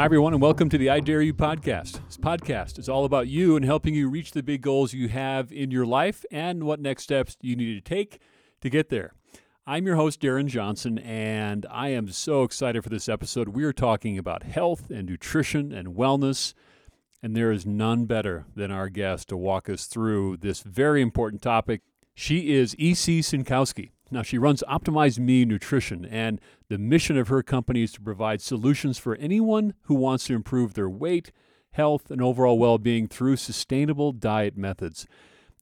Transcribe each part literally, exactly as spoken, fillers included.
Hi, everyone, and welcome to the I Dare You podcast. This podcast is all about you and helping you reach the big goals you have in your life and what next steps you need to take to get there. I'm your host, Darren Johnson, and I am so excited for this episode. We are talking about health and nutrition and wellness, and there is none better than our guest to walk us through this very important topic. She is E C. Synkowski. Now, she runs Optimize Me Nutrition, and the mission of her company is to provide solutions for anyone who wants to improve their weight, health, and overall well-being through sustainable diet methods.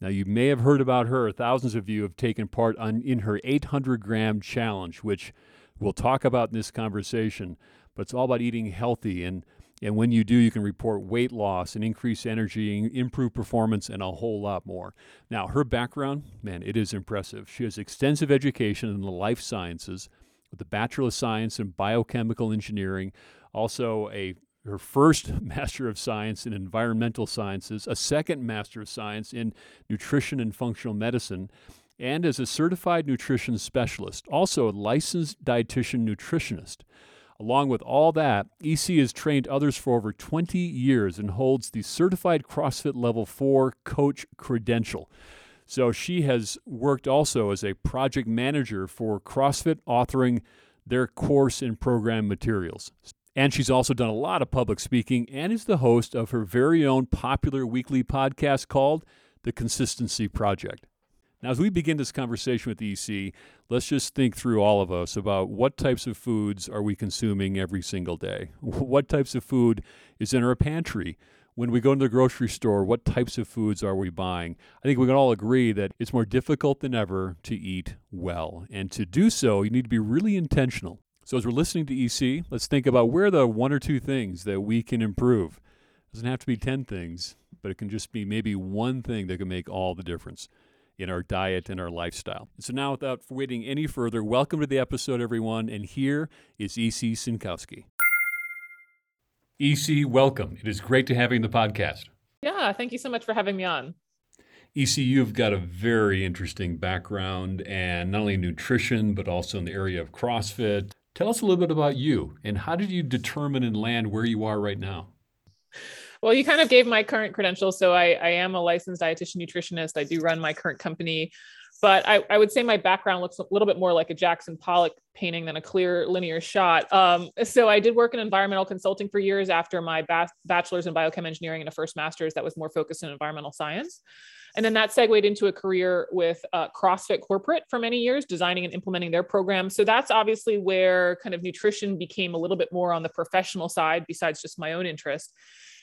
Now, you may have heard about her. Thousands of you have taken part on, in her eight hundred gram challenge, which we'll talk about in this conversation, but it's all about eating healthy, and, and when you do, you can report weight loss and increase energy, improve performance, and a whole lot more. Now, her background, man, it is impressive. She has extensive education in the life sciences, with a Bachelor of Science in Biochemical Engineering, also a her first Master of Science in Environmental Sciences, a second Master of Science in Nutrition and Functional Medicine, and as a Certified Nutrition Specialist, also a licensed dietitian nutritionist. Along with all that, E C has trained others for over twenty years and holds the Certified CrossFit Level four Coach Credential. So she has worked also as a project manager for CrossFit, authoring their course and program materials. And she's also done a lot of public speaking and is the host of her very own popular weekly podcast called The Consistency Project. Now, as we begin this conversation with E C, let's just think through all of us about what types of foods are we consuming every single day? What types of food is in our pantry? When we go to the grocery store, what types of foods are we buying? I think we can all agree that it's more difficult than ever to eat well. And to do so, you need to be really intentional. So as we're listening to E C, let's think about where the one or two things that we can improve. It doesn't have to be ten things, but it can just be maybe one thing that can make all the difference in our diet and our lifestyle. And so now, without waiting any further, welcome to the episode, everyone. And here is E C. Synkowski. E C, welcome. It is great to have you on the podcast. Yeah, thank you so much for having me on. E C, you've got a very interesting background, and not only nutrition, but also in the area of CrossFit. Tell us a little bit about you, and how did you determine and land where you are right now? Well, you kind of gave my current credentials. So I, I am a licensed dietitian nutritionist. I do run my current company, but I, I would say my background looks a little bit more like a Jackson Pollock painting than a clear linear shot. Um, so I did work in environmental consulting for years after my ba- bachelor's in biochem engineering and a first master's that was more focused in environmental science. And then that segued into a career with uh, CrossFit Corporate for many years, designing and implementing their program. So that's obviously where kind of nutrition became a little bit more on the professional side, besides just my own interest.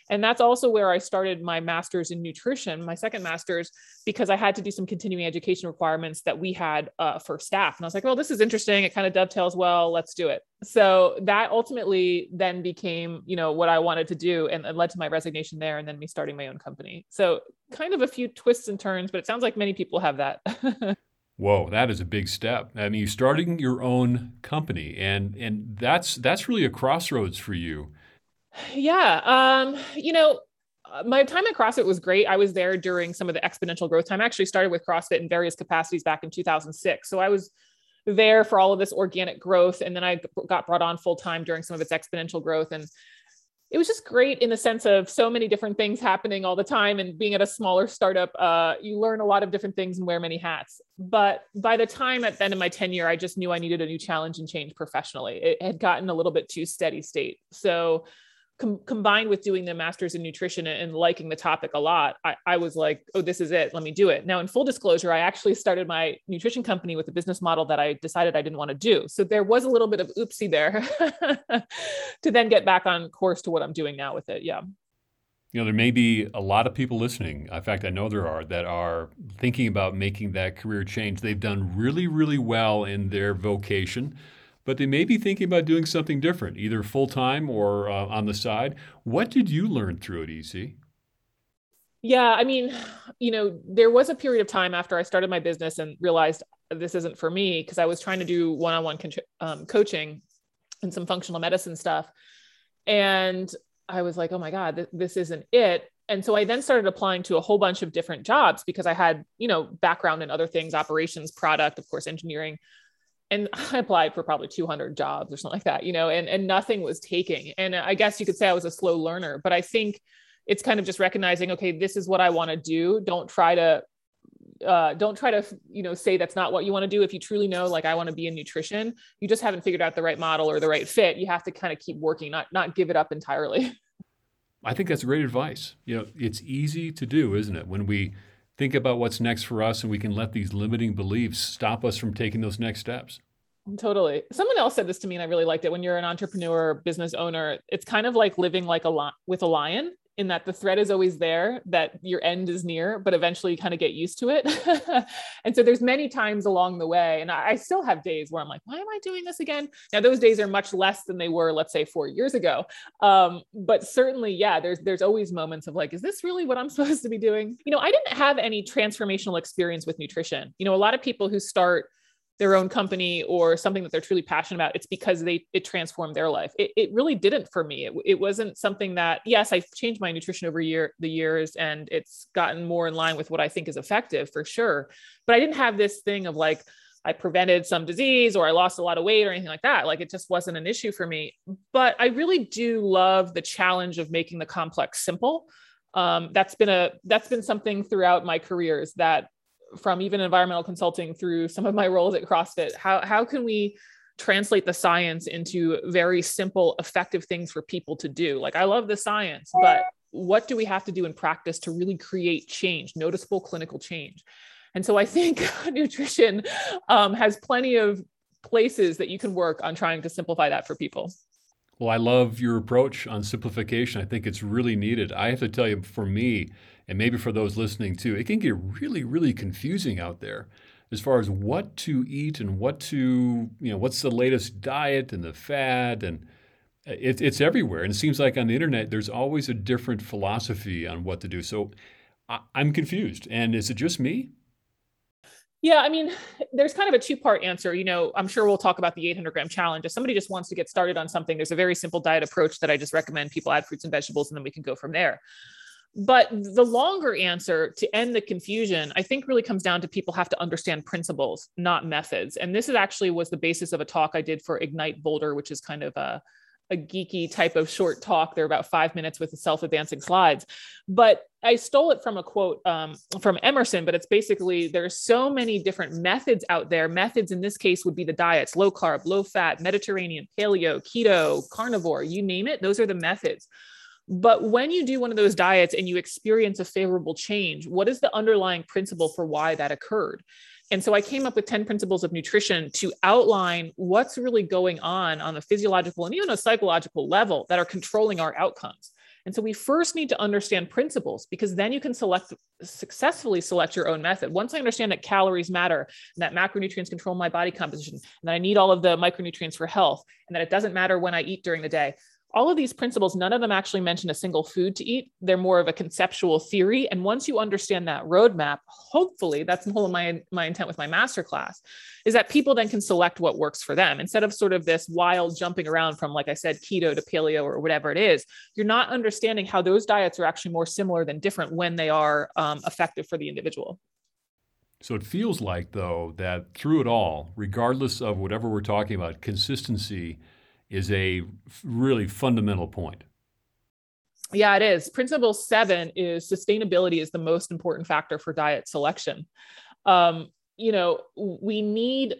And that's also where I started my master's in nutrition, my second master's, because I had to do some continuing education requirements that we had uh, for staff. And I was like, well, this is interesting. It kind of dovetails well, let's do it. So that ultimately then became, you know, what I wanted to do, and, and led to my resignation there and then me starting my own company. So kind of a few twists and turns, but it sounds like many people have that. Whoa, that is a big step. I mean, you're starting your own company, and and that's that's really a crossroads for you. Yeah. Um, you know, my time at CrossFit was great. I was there during some of the exponential growth time. I actually started with CrossFit in various capacities back in two thousand six. So I was there for all of this organic growth. And then I got brought on full time during some of its exponential growth. And it was just great in the sense of so many different things happening all the time, and being at a smaller startup, uh, you learn a lot of different things and wear many hats. But by the time at the end of my tenure, I just knew I needed a new challenge and change professionally. It had gotten a little bit too steady state. So Com- combined with doing the master's in nutrition and liking the topic a lot, I, I was like, oh, this is it. Let me do it. Now, in full disclosure, I actually started my nutrition company with a business model that I decided I didn't want to do. So there was a little bit of oopsie there to then get back on course to what I'm doing now with it. Yeah. You know, there may be a lot of people listening. In fact, I know there are, that are thinking about making that career change. They've done really, really well in their vocation, but they may be thinking about doing something different, either full-time or uh, on the side. What did you learn through it, E C? Yeah, I mean, you know, there was a period of time after I started my business and realized this isn't for me, because I was trying to do one-on-one con- um, coaching and some functional medicine stuff. And I was like, oh my God, th- this isn't it. And so I then started applying to a whole bunch of different jobs because I had, you know, background in other things, operations, product, of course, engineering. and I applied for probably two hundred jobs or something like that, you know, and, and nothing was taking. And I guess you could say I was a slow learner, but I think it's kind of just recognizing, okay, this is what I want to do. Don't try to, uh, don't try to, you know, say that's not what you want to do. If you truly know, like, I want to be in nutrition, you just haven't figured out the right model or the right fit. You have to kind of keep working, not, not give it up entirely. I think that's great advice. You know, it's easy to do, isn't it? When we think about what's next for us, and we can let these limiting beliefs stop us from taking those next steps. Totally. Someone else said this to me and I really liked it. When you're an entrepreneur or business owner, it's kind of like living like a li- with a lion, in that the threat is always there, that your end is near, but eventually you kind of get used to it. And so there's many times along the way, and I, I still have days where I'm like, why am I doing this again? Now, those days are much less than they were, let's say, four years ago. Um, but certainly, yeah, there's there's always moments of like, is this really what I'm supposed to be doing? You know, I didn't have any transformational experience with nutrition. You know, a lot of people who start their own company or something that they're truly passionate about, it's because they, it transformed their life. It, it really didn't for me. It, it wasn't something that, yes, I've changed my nutrition over year, the years, and it's gotten more in line with what I think is effective for sure. But I didn't have this thing of like, I prevented some disease or I lost a lot of weight or anything like that. Like, it just wasn't an issue for me, but I really do love the challenge of making the complex simple. Um, that's been a, that's been something throughout my careers, that from even environmental consulting through some of my roles at CrossFit, how, how can we translate the science into very simple, effective things for people to do? Like, I love the science, but what do we have to do in practice to really create change, noticeable clinical change? And so I think nutrition um, has plenty of places that you can work on trying to simplify that for people. Well, I love your approach on simplification. I think it's really needed. I have to tell you, for me, and maybe for those listening too, it can get really, really confusing out there as far as what to eat and what to, you know, what's the latest diet and the fad, and it, it's everywhere. And it seems like on the internet, there's always a different philosophy on what to do. So I, I'm confused. And is it just me? Yeah, I mean, there's kind of a two-part answer. You know, I'm sure we'll talk about the eight hundred gram challenge. If somebody just wants to get started on something, there's a very simple diet approach that I just recommend people add fruits and vegetables, and then we can go from there. But the longer answer to end the confusion, I think, really comes down to people have to understand principles, not methods. And this is actually was the basis of a talk I did for Ignite Boulder, which is kind of a a geeky type of short talk. They're about five minutes with the self-advancing slides. But I stole it from a quote um, from Emerson, but it's basically, there's so many different methods out there. Methods in this case would be the diets, low carb, low fat, Mediterranean, paleo, keto, carnivore, you name it. Those are the methods. But when you do one of those diets and you experience a favorable change, what is the underlying principle for why that occurred? And so I came up with ten principles of nutrition to outline what's really going on on the physiological and even a psychological level that are controlling our outcomes. And so we first need to understand principles, because then you can select successfully select your own method. Once I understand that calories matter, and that macronutrients control my body composition, and that I need all of the micronutrients for health, and that it doesn't matter when I eat during the day, all of these principles, none of them actually mention a single food to eat. They're more of a conceptual theory. And once you understand that roadmap, hopefully that's the whole of my, my intent with my masterclass, is that people then can select what works for them. Instead of sort of this wild jumping around from, like I said, keto to paleo or whatever it is, you're not understanding how those diets are actually more similar than different when they are um, effective for the individual. So it feels like, though, that through it all, regardless of whatever we're talking about, consistency is a really fundamental point. Yeah, it is. Principle seven is sustainability is the most important factor for diet selection. Um, you know, we need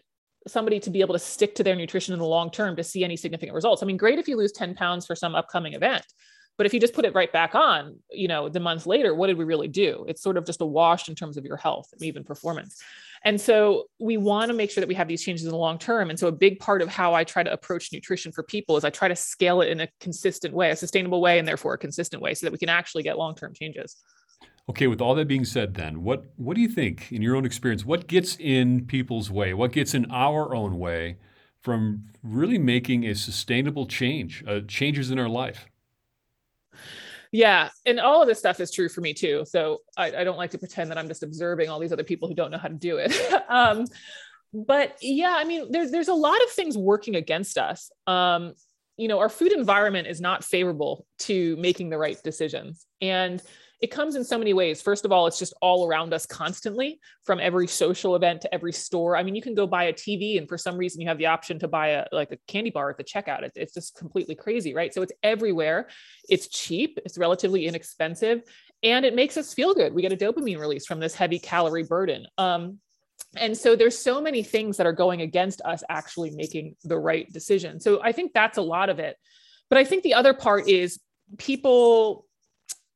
somebody to be able to stick to their nutrition in the long term to see any significant results. I mean, great if you lose ten pounds for some upcoming event, but if you just put it right back on, you know, the month later, what did we really do? It's sort of just a wash in terms of your health and even performance. And so we want to make sure that we have these changes in the long term. And so a big part of how I try to approach nutrition for people is I try to scale it in a consistent way, a sustainable way, and therefore a consistent way, so that we can actually get long-term changes. Okay. With all that being said, then, what, what do you think, in your own experience, what gets in people's way? What gets in our own way from really making a sustainable change, uh, changes in our life? Yeah. And all of this stuff is true for me too. So I, I don't like to pretend that I'm just observing all these other people who don't know how to do it. um, but yeah, I mean, there's, there's a lot of things working against us. Um, you know, our food environment is not favorable to making the right decisions. And it comes in so many ways. First of all, it's just all around us constantly, from every social event to every store. I mean, you can go buy a T V and for some reason you have the option to buy a, like a candy bar at the checkout. It's, it's just completely crazy, right? So it's everywhere. It's cheap. It's relatively inexpensive, and it makes us feel good. We get a dopamine release from this heavy calorie burden. Um, And so there's so many things that are going against us actually making the right decision. So I think that's a lot of it. But I think the other part is people,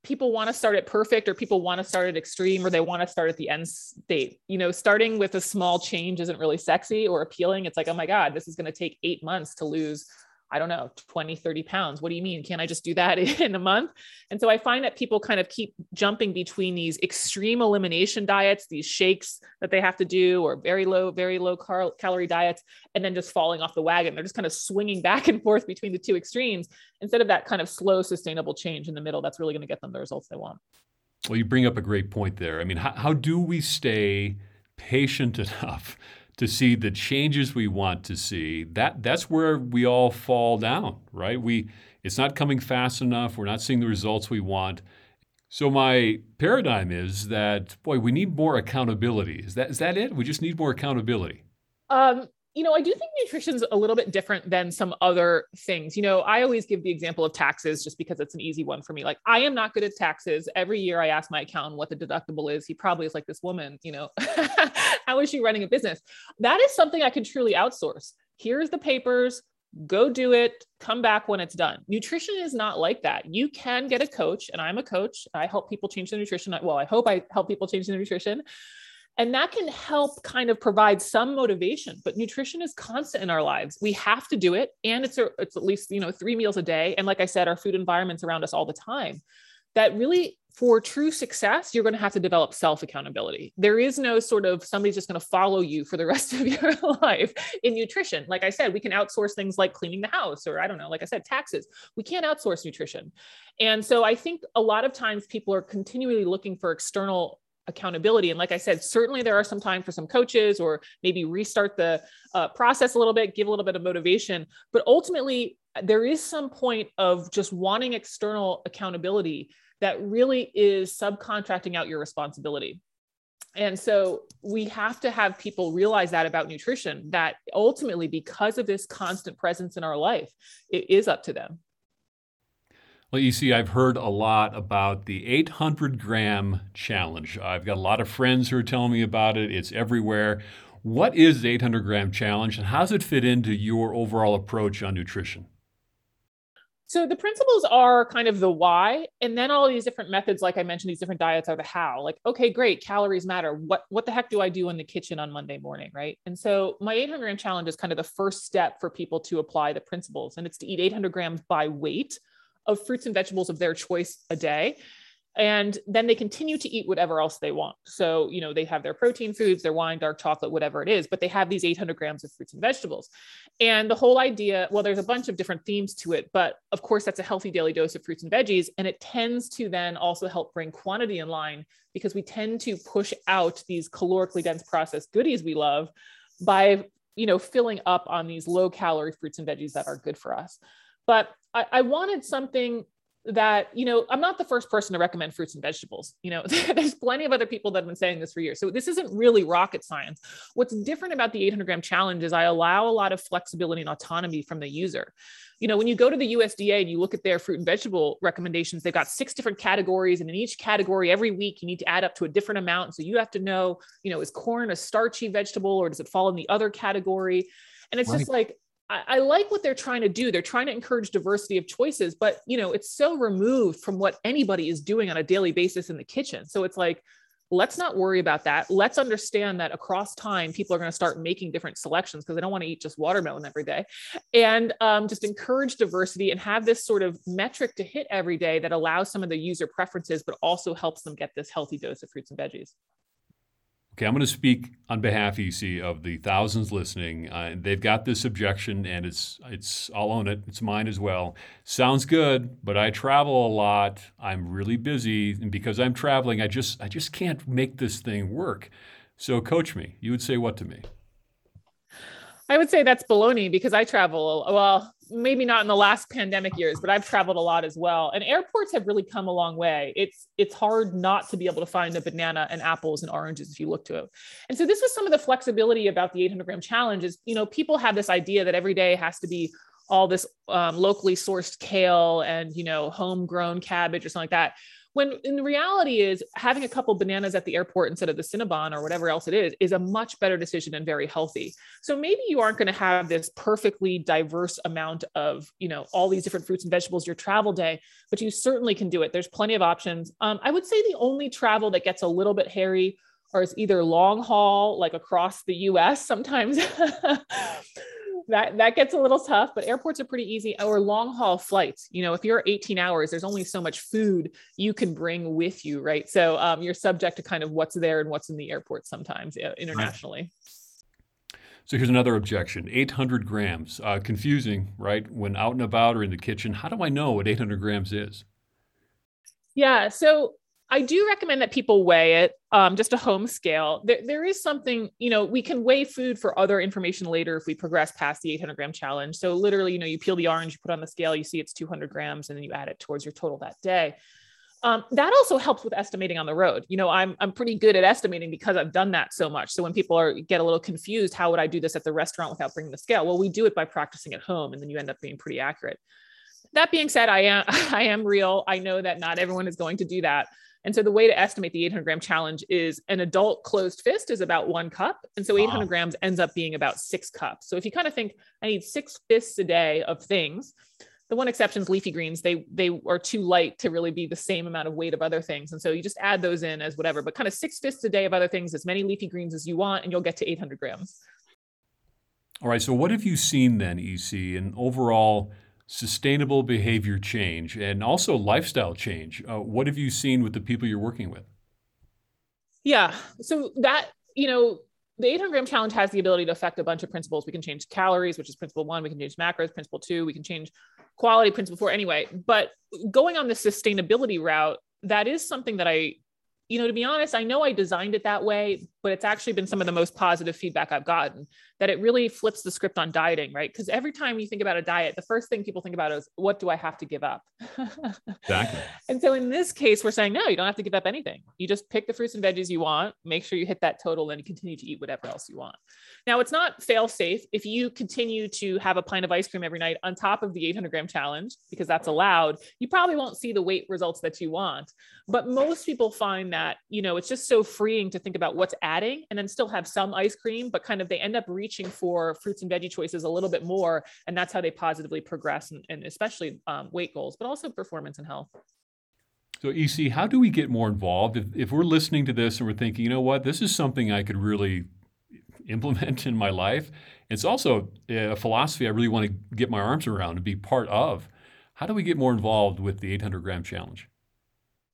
people want to start at perfect, or people want to start at extreme, or they want to start at the end state. You know, starting with a small change isn't really sexy or appealing. It's like, oh my God, this is going to take eight months to lose, I don't know, twenty, thirty pounds. What do you mean? Can't I just do that in a month? And so I find that people kind of keep jumping between these extreme elimination diets, these shakes that they have to do, or very low, very low cal- calorie diets, and then just falling off the wagon. They're just kind of swinging back and forth between the two extremes, instead of that kind of slow, sustainable change in the middle that's really going to get them the results they want. Well, you bring up a great point there. I mean, how, how do we stay patient enough to see the changes we want to see? That that's where we all fall down, right? We it's not coming fast enough. We're not seeing the results we want. So my paradigm is that, boy, we need more accountability. Is that is that it? We just need more accountability. Um, you know, I do think nutrition's a little bit different than some other things. You know, I always give the example of taxes just because it's an easy one for me. Like, I am not good at taxes. Every year I ask my accountant what the deductible is. He probably is like, this woman, you know, how is she running a business? That is something I can truly outsource. Here's the papers, go do it, come back when it's done. Nutrition is not like that. You can get a coach, and I'm a coach. I help people change their nutrition. Well, I hope I help people change their nutrition. And that can help kind of provide some motivation, but nutrition is constant in our lives. We have to do it. And it's, a, it's at least, you know, three meals a day. And like I said, our food environment's around us all the time. That really, for true success, you're going to have to develop self-accountability. There is no sort of somebody's just going to follow you for the rest of your life in nutrition. Like I said, we can outsource things like cleaning the house, or I don't know, like I said, taxes. We can't outsource nutrition. And so I think a lot of times people are continually looking for external accountability. And like I said, certainly there are some time for some coaches, or maybe restart the uh, process a little bit, give a little bit of motivation. But ultimately, there is some point of just wanting external accountability that really is subcontracting out your responsibility. And so we have to have people realize that about nutrition, that ultimately, because of this constant presence in our life, it is up to them. Well, you see, I've heard a lot about the eight hundred gram challenge. I've got a lot of friends who are telling me about it. It's everywhere. What is the eight hundred gram challenge, and how does it fit into your overall approach on nutrition? So the principles are kind of the why, and then all of these different methods, like I mentioned, these different diets, are the how. Like, okay, great, calories matter. What what the heck do I do in the kitchen on Monday morning, right? And so my eight hundred gram challenge is kind of the first step for people to apply the principles, and it's to eat eight hundred grams by weight of fruits and vegetables of their choice a day. And then they continue to eat whatever else they want. So, you know, they have their protein foods, their wine, dark chocolate, whatever it is, but they have these eight hundred grams of fruits and vegetables. And the whole idea, well, there's a bunch of different themes to it, but of course, that's a healthy daily dose of fruits and veggies. And it tends to then also help bring quantity in line, because we tend to push out these calorically dense processed goodies we love by, you know, filling up on these low calorie fruits and veggies that are good for us. But I, I wanted something that, you know, I'm not the first person to recommend fruits and vegetables. You know, there's plenty of other people that have been saying this for years. So this isn't really rocket science. What's different about the eight hundred gram challenge is I allow a lot of flexibility and autonomy from the user. You know, when you go to the U S D A and you look at their fruit and vegetable recommendations, they've got six different categories. And in each category, every week, you need to add up to a different amount. So you have to know, you know, is corn a starchy vegetable, or does it fall in the other category? And it's right. just like, I like what they're trying to do. They're trying to encourage diversity of choices, but you know, it's so removed from what anybody is doing on a daily basis in the kitchen. So it's like, let's not worry about that. Let's understand that across time, people are going to start making different selections, because they don't want to eat just watermelon every day, and um, just encourage diversity and have this sort of metric to hit every day that allows some of the user preferences, but also helps them get this healthy dose of fruits and veggies. Okay, I'm going to speak on behalf, E C, of the thousands listening. Uh, they've got this objection, and it's it's I'll own it. It's mine as well. Sounds good, but I travel a lot. I'm really busy, and because I'm traveling, I just I just can't make this thing work. So coach me. You would say what to me? I would say that's baloney, because I travel, well, maybe not in the last pandemic years, but I've traveled a lot as well. And airports have really come a long way. It's, it's hard not to be able to find a banana and apples and oranges if you look to it. And so this was some of the flexibility about the eight hundred gram challenge is, you know, people have this idea that every day has to be all this um, locally sourced kale and, you know, homegrown cabbage or something like that. When in the reality is having a couple bananas at the airport instead of the Cinnabon or whatever else it is, is a much better decision and very healthy. So maybe you aren't going to have this perfectly diverse amount of, you know, all these different fruits and vegetables your travel day, but you certainly can do it. There's plenty of options. Um, I would say the only travel that gets a little bit hairy or is either long haul, like across the U S sometimes that, that gets a little tough, but airports are pretty easy, or long haul flights. You know, if you're eighteen hours, there's only so much food you can bring with you. Right. So um, you're subject to kind of what's there and what's in the airport sometimes uh, internationally. So here's another objection, eight hundred grams, uh, confusing, right? When out and about or in the kitchen, how do I know what eight hundred grams is? Yeah. So I do recommend that people weigh it, um, just a home scale. There, there is something, you know, we can weigh food for other information later if we progress past the eight hundred gram challenge. So literally, you know, you peel the orange, you put on the scale, you see it's two hundred grams, and then you add it towards your total that day. Um, that also helps with estimating on the road. You know, I'm, I'm pretty good at estimating because I've done that so much. So when people are get a little confused, how would I do this at the restaurant without bringing the scale? Well, we do it by practicing at home, and then you end up being pretty accurate. That being said, I am, I am real. I know that not everyone is going to do that. And so the way to estimate the eight hundred gram challenge is an adult closed fist is about one cup. And so eight hundred wow. grams ends up being about six cups. So if you kind of think I need six fists a day of things, the one exception is leafy greens. They, they are too light to really be the same amount of weight of other things. And so you just add those in as whatever, but kind of six fists a day of other things, as many leafy greens as you want, and you'll get to eight hundred grams. All right. So what have you seen then, E C, and overall sustainable behavior change and also lifestyle change? Uh, what have you seen with the people you're working with? Yeah. So that, you know, the eight hundred gram challenge has the ability to affect a bunch of principles. We can change calories, which is principle one. We can change macros, principle two. We can change quality, principle four. Anyway, but going on the sustainability route, that is something that I, you know, to be honest, I know I designed it that way, but it's actually been some of the most positive feedback I've gotten, that it really flips the script on dieting, right? Because every time you think about a diet, the first thing people think about is, what do I have to give up? Exactly. And so in this case, we're saying, no, you don't have to give up anything. You just pick the fruits and veggies you want, make sure you hit that total, and continue to eat whatever else you want. Now, it's not fail safe if you continue to have a pint of ice cream every night on top of the eight hundred gram challenge, because that's allowed. You probably won't see the weight results that you want, but most people find that That, you know, it's just so freeing to think about what's adding and then still have some ice cream, but kind of they end up reaching for fruits and veggie choices a little bit more. And that's how they positively progress, and, and especially um, weight goals, but also performance and health. So E C, how do we get more involved? If, if we're listening to this and we're thinking, you know what, this is something I could really implement in my life. It's also a philosophy I really want to get my arms around and be part of. How do we get more involved with the eight hundred gram challenge?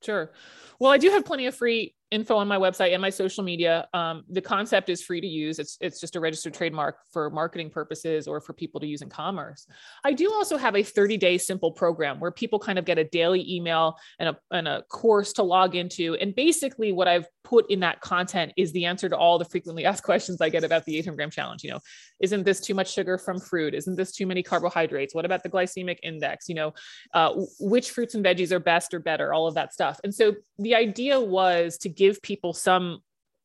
Sure. Well, I do have plenty of free info on my website and my social media. Um, the concept is free to use. It's, it's just a registered trademark for marketing purposes or for people to use in commerce. I do also have a thirty day simple program where people kind of get a daily email and a, and a course to log into. And basically what I've put in that content is the answer to all the frequently asked questions I get about the eight hundred gram challenge. You know, isn't this too much sugar from fruit? Isn't this too many carbohydrates? What about the glycemic index? You know, uh, which fruits and veggies are best or better, all of that stuff. And so the idea was to give people some,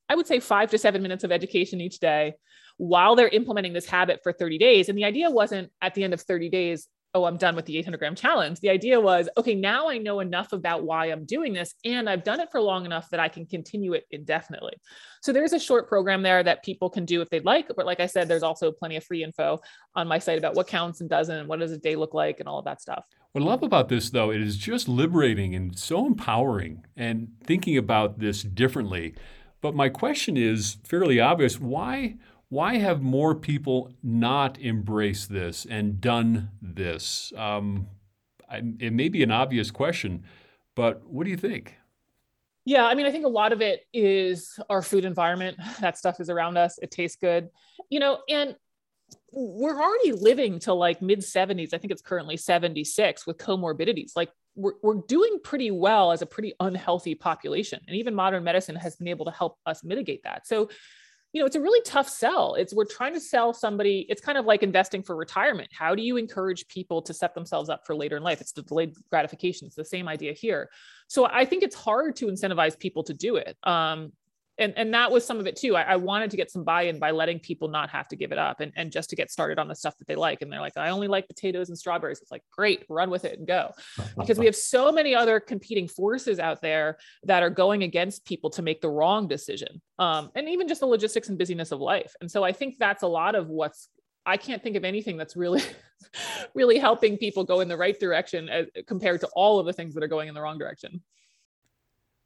I would say five to seven minutes of education each day while they're implementing this habit for thirty days. And the idea wasn't at the end of thirty days, oh, I'm done with the eight hundred gram challenge. The idea was, okay, now I know enough about why I'm doing this, and I've done it for long enough that I can continue it indefinitely. So there's a short program there that people can do if they'd like. But like I said, there's also plenty of free info on my site about what counts and doesn't, and what does a day look like, and all of that stuff. What I love about this, though, it is just liberating and so empowering, and thinking about this differently. But my question is fairly obvious. Why? Why have more people not embraced this and done this? Um, I, it may be an obvious question, but what do you think? Yeah, I mean, I think a lot of it is our food environment. That stuff is around us. It tastes good, you know, and we're already living to like mid seventies. I think it's currently seventy-six with comorbidities. Like we're, we're doing pretty well as a pretty unhealthy population. And even modern medicine has been able to help us mitigate that. So you know, it's a really tough sell. It's, we're trying to sell somebody. It's kind of like investing for retirement. How do you encourage people to set themselves up for later in life? It's the delayed gratification. It's the same idea here. So I think it's hard to incentivize people to do it. Um, and, and that was some of it too. I, I wanted to get some buy-in by letting people not have to give it up and, and just to get started on the stuff that they like. And they're like, I only like potatoes and strawberries. It's like, great, run with it and go. Because we have so many other competing forces out there that are going against people to make the wrong decision. Um, and even just the logistics and busyness of life. And so I think that's a lot of what's, I can't think of anything that's really, really helping people go in the right direction as, compared to all of the things that are going in the wrong direction.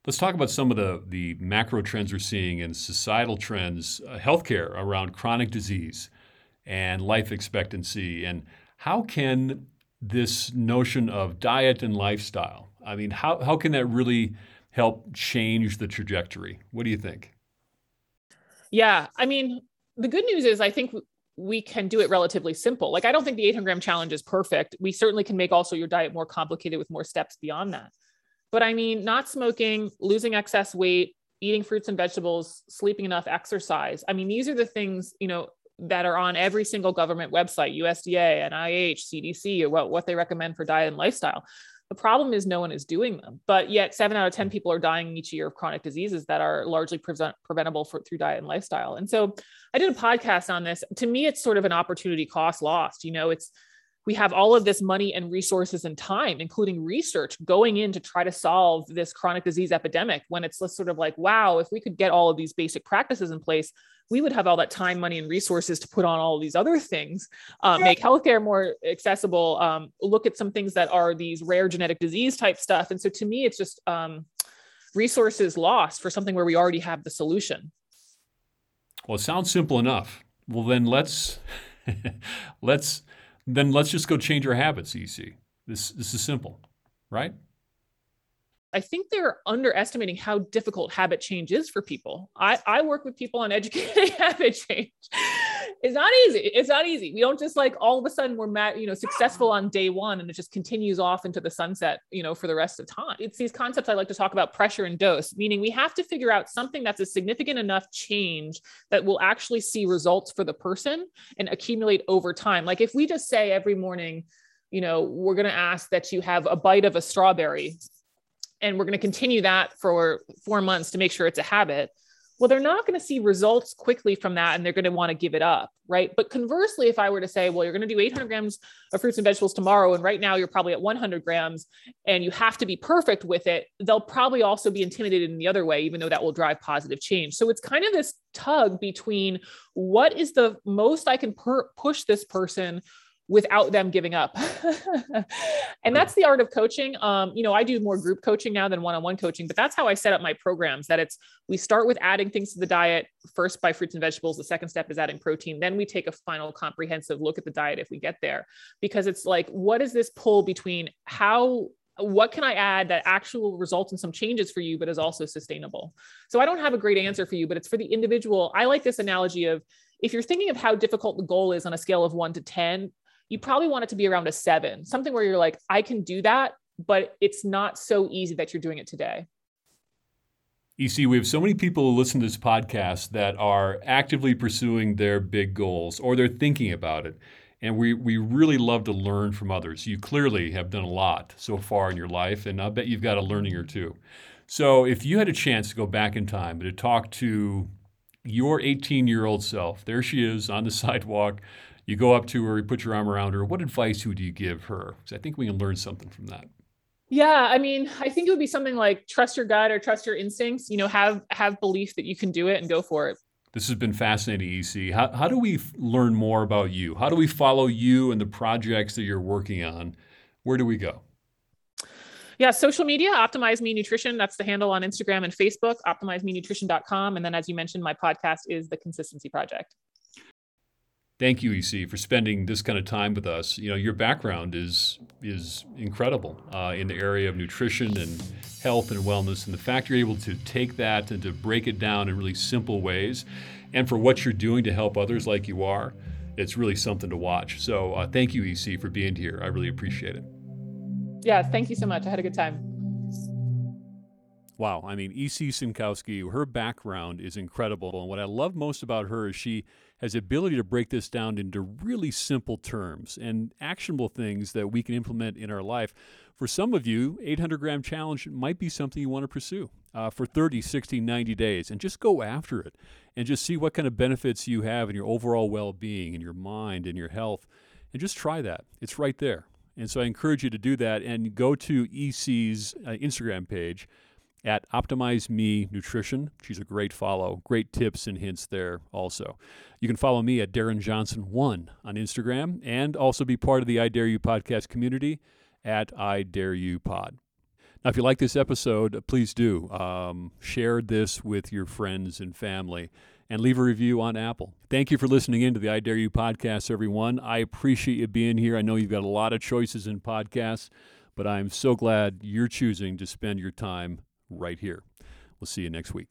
Let's talk about some of the, the macro trends we're seeing and societal trends, uh, healthcare around chronic disease and life expectancy. And how can this notion of diet and lifestyle, I mean, how, how can that really help change the trajectory? What do you think? Yeah, I mean, the good news is I think w- we can do it relatively simple. Like, I don't think the eight hundred gram challenge is perfect. We certainly can make also your diet more complicated with more steps beyond that. But I mean, not smoking, losing excess weight, eating fruits and vegetables, sleeping enough, exercise. I mean, these are the things, you know, that are on every single government website, U S D A, N I H, C D C, what, what they recommend for diet and lifestyle. The problem is no one is doing them, but yet seven out of ten people are dying each year of chronic diseases that are largely prevent, preventable for, through diet and lifestyle. And so I did a podcast on this. To me, it's sort of an opportunity cost lost. You know, it's, we have all of this money and resources and time, including research, going in to try to solve this chronic disease epidemic, when it's sort of like, wow, if we could get all of these basic practices in place, we would have all that time, money, and resources to put on all of these other things, uh, make healthcare more accessible, um, look at some things that are these rare genetic disease type stuff. And so to me, it's just um, resources lost for something where we already have the solution. Well, it sounds simple enough. Well, then let's, let's, Then let's just go change our habits, E C. This this is simple, right? I think they're underestimating how difficult habit change is for people. I, I work with people on educating habit change. It's not easy. It's not easy. We don't just like all of a sudden we're mad, you know, successful on day one and it just continues off into the sunset, you know, for the rest of time. It's these concepts I like to talk about, pressure and dose, meaning we have to figure out something that's a significant enough change that will actually see results for the person and accumulate over time. Like if we just say every morning, you know, we're going to ask that you have a bite of a strawberry and we're going to continue that for four months to make sure it's a habit. Well, they're not going to see results quickly from that, and they're going to want to give it up, right? But conversely, if I were to say, well, you're going to do eight hundred grams of fruits and vegetables tomorrow, and right now you're probably at one hundred grams, and you have to be perfect with it, they'll probably also be intimidated in the other way, even though that will drive positive change. So it's kind of this tug between what is the most I can per- push this person without them giving up. And that's the art of coaching. Um, you know, I do more group coaching now than one-on-one coaching, but that's how I set up my programs, that it's, we start with adding things to the diet first by fruits and vegetables. The second step is adding protein. Then we take a final comprehensive look at the diet if we get there, because it's like, what is this pull between how, what can I add that actually results in some changes for you, but is also sustainable? So I don't have a great answer for you, but it's for the individual. I like this analogy of, if you're thinking of how difficult the goal is on a scale of one to ten, you probably want it to be around a seven, something where you're like, I can do that, but it's not so easy that you're doing it today. E C, we have so many people who listen to this podcast that are actively pursuing their big goals or they're thinking about it. And we, we really love to learn from others. You clearly have done a lot so far in your life, and I bet you've got a learning or two. So if you had a chance to go back in time and to talk to your eighteen-year-old self, there she is on the sidewalk, you go up to her, you put your arm around her. What advice would you give her? Because I think we can learn something from that. Yeah, I mean, I think it would be something like trust your gut or trust your instincts. You know, have have belief that you can do it and go for it. This has been fascinating, E C. How, how do we learn more about you? How do we follow you and the projects that you're working on? Where do we go? Yeah, social media, Optimize Me Nutrition. That's the handle on Instagram and Facebook, optimize me nutrition dot com. And then, as you mentioned, my podcast is The Consistency Project. Thank you, E C, for spending this kind of time with us. You know, your background is is incredible uh, in the area of nutrition and health and wellness, and the fact you're able to take that and to break it down in really simple ways, and for what you're doing to help others like you are, it's really something to watch. So uh, thank you, E C, for being here. I really appreciate it. Yeah, thank you so much. I had a good time. wow, I mean, E C. Synkowski, her background is incredible. And what I love most about her is she has the ability to break this down into really simple terms and actionable things that we can implement in our life. For some of you, eight hundred gram challenge might be something you want to pursue uh, for thirty, sixty, ninety days, and just go after it and just see what kind of benefits you have in your overall well-being, in your mind, in your health, and just try that. It's right there. And so I encourage you to do that and go to E C's uh, Instagram page at Optimize Me Nutrition. She's a great follow. Great tips and hints there also. You can follow me at Darren Johnson one on Instagram and also be part of the I Dare You podcast community at I Dare You Pod. Now, if you like this episode, please do um, share this with your friends and family and leave a review on Apple. Thank you for listening in to the I Dare You podcast, everyone. I appreciate you being here. I know you've got a lot of choices in podcasts, but I'm so glad you're choosing to spend your time right here. We'll see you next week.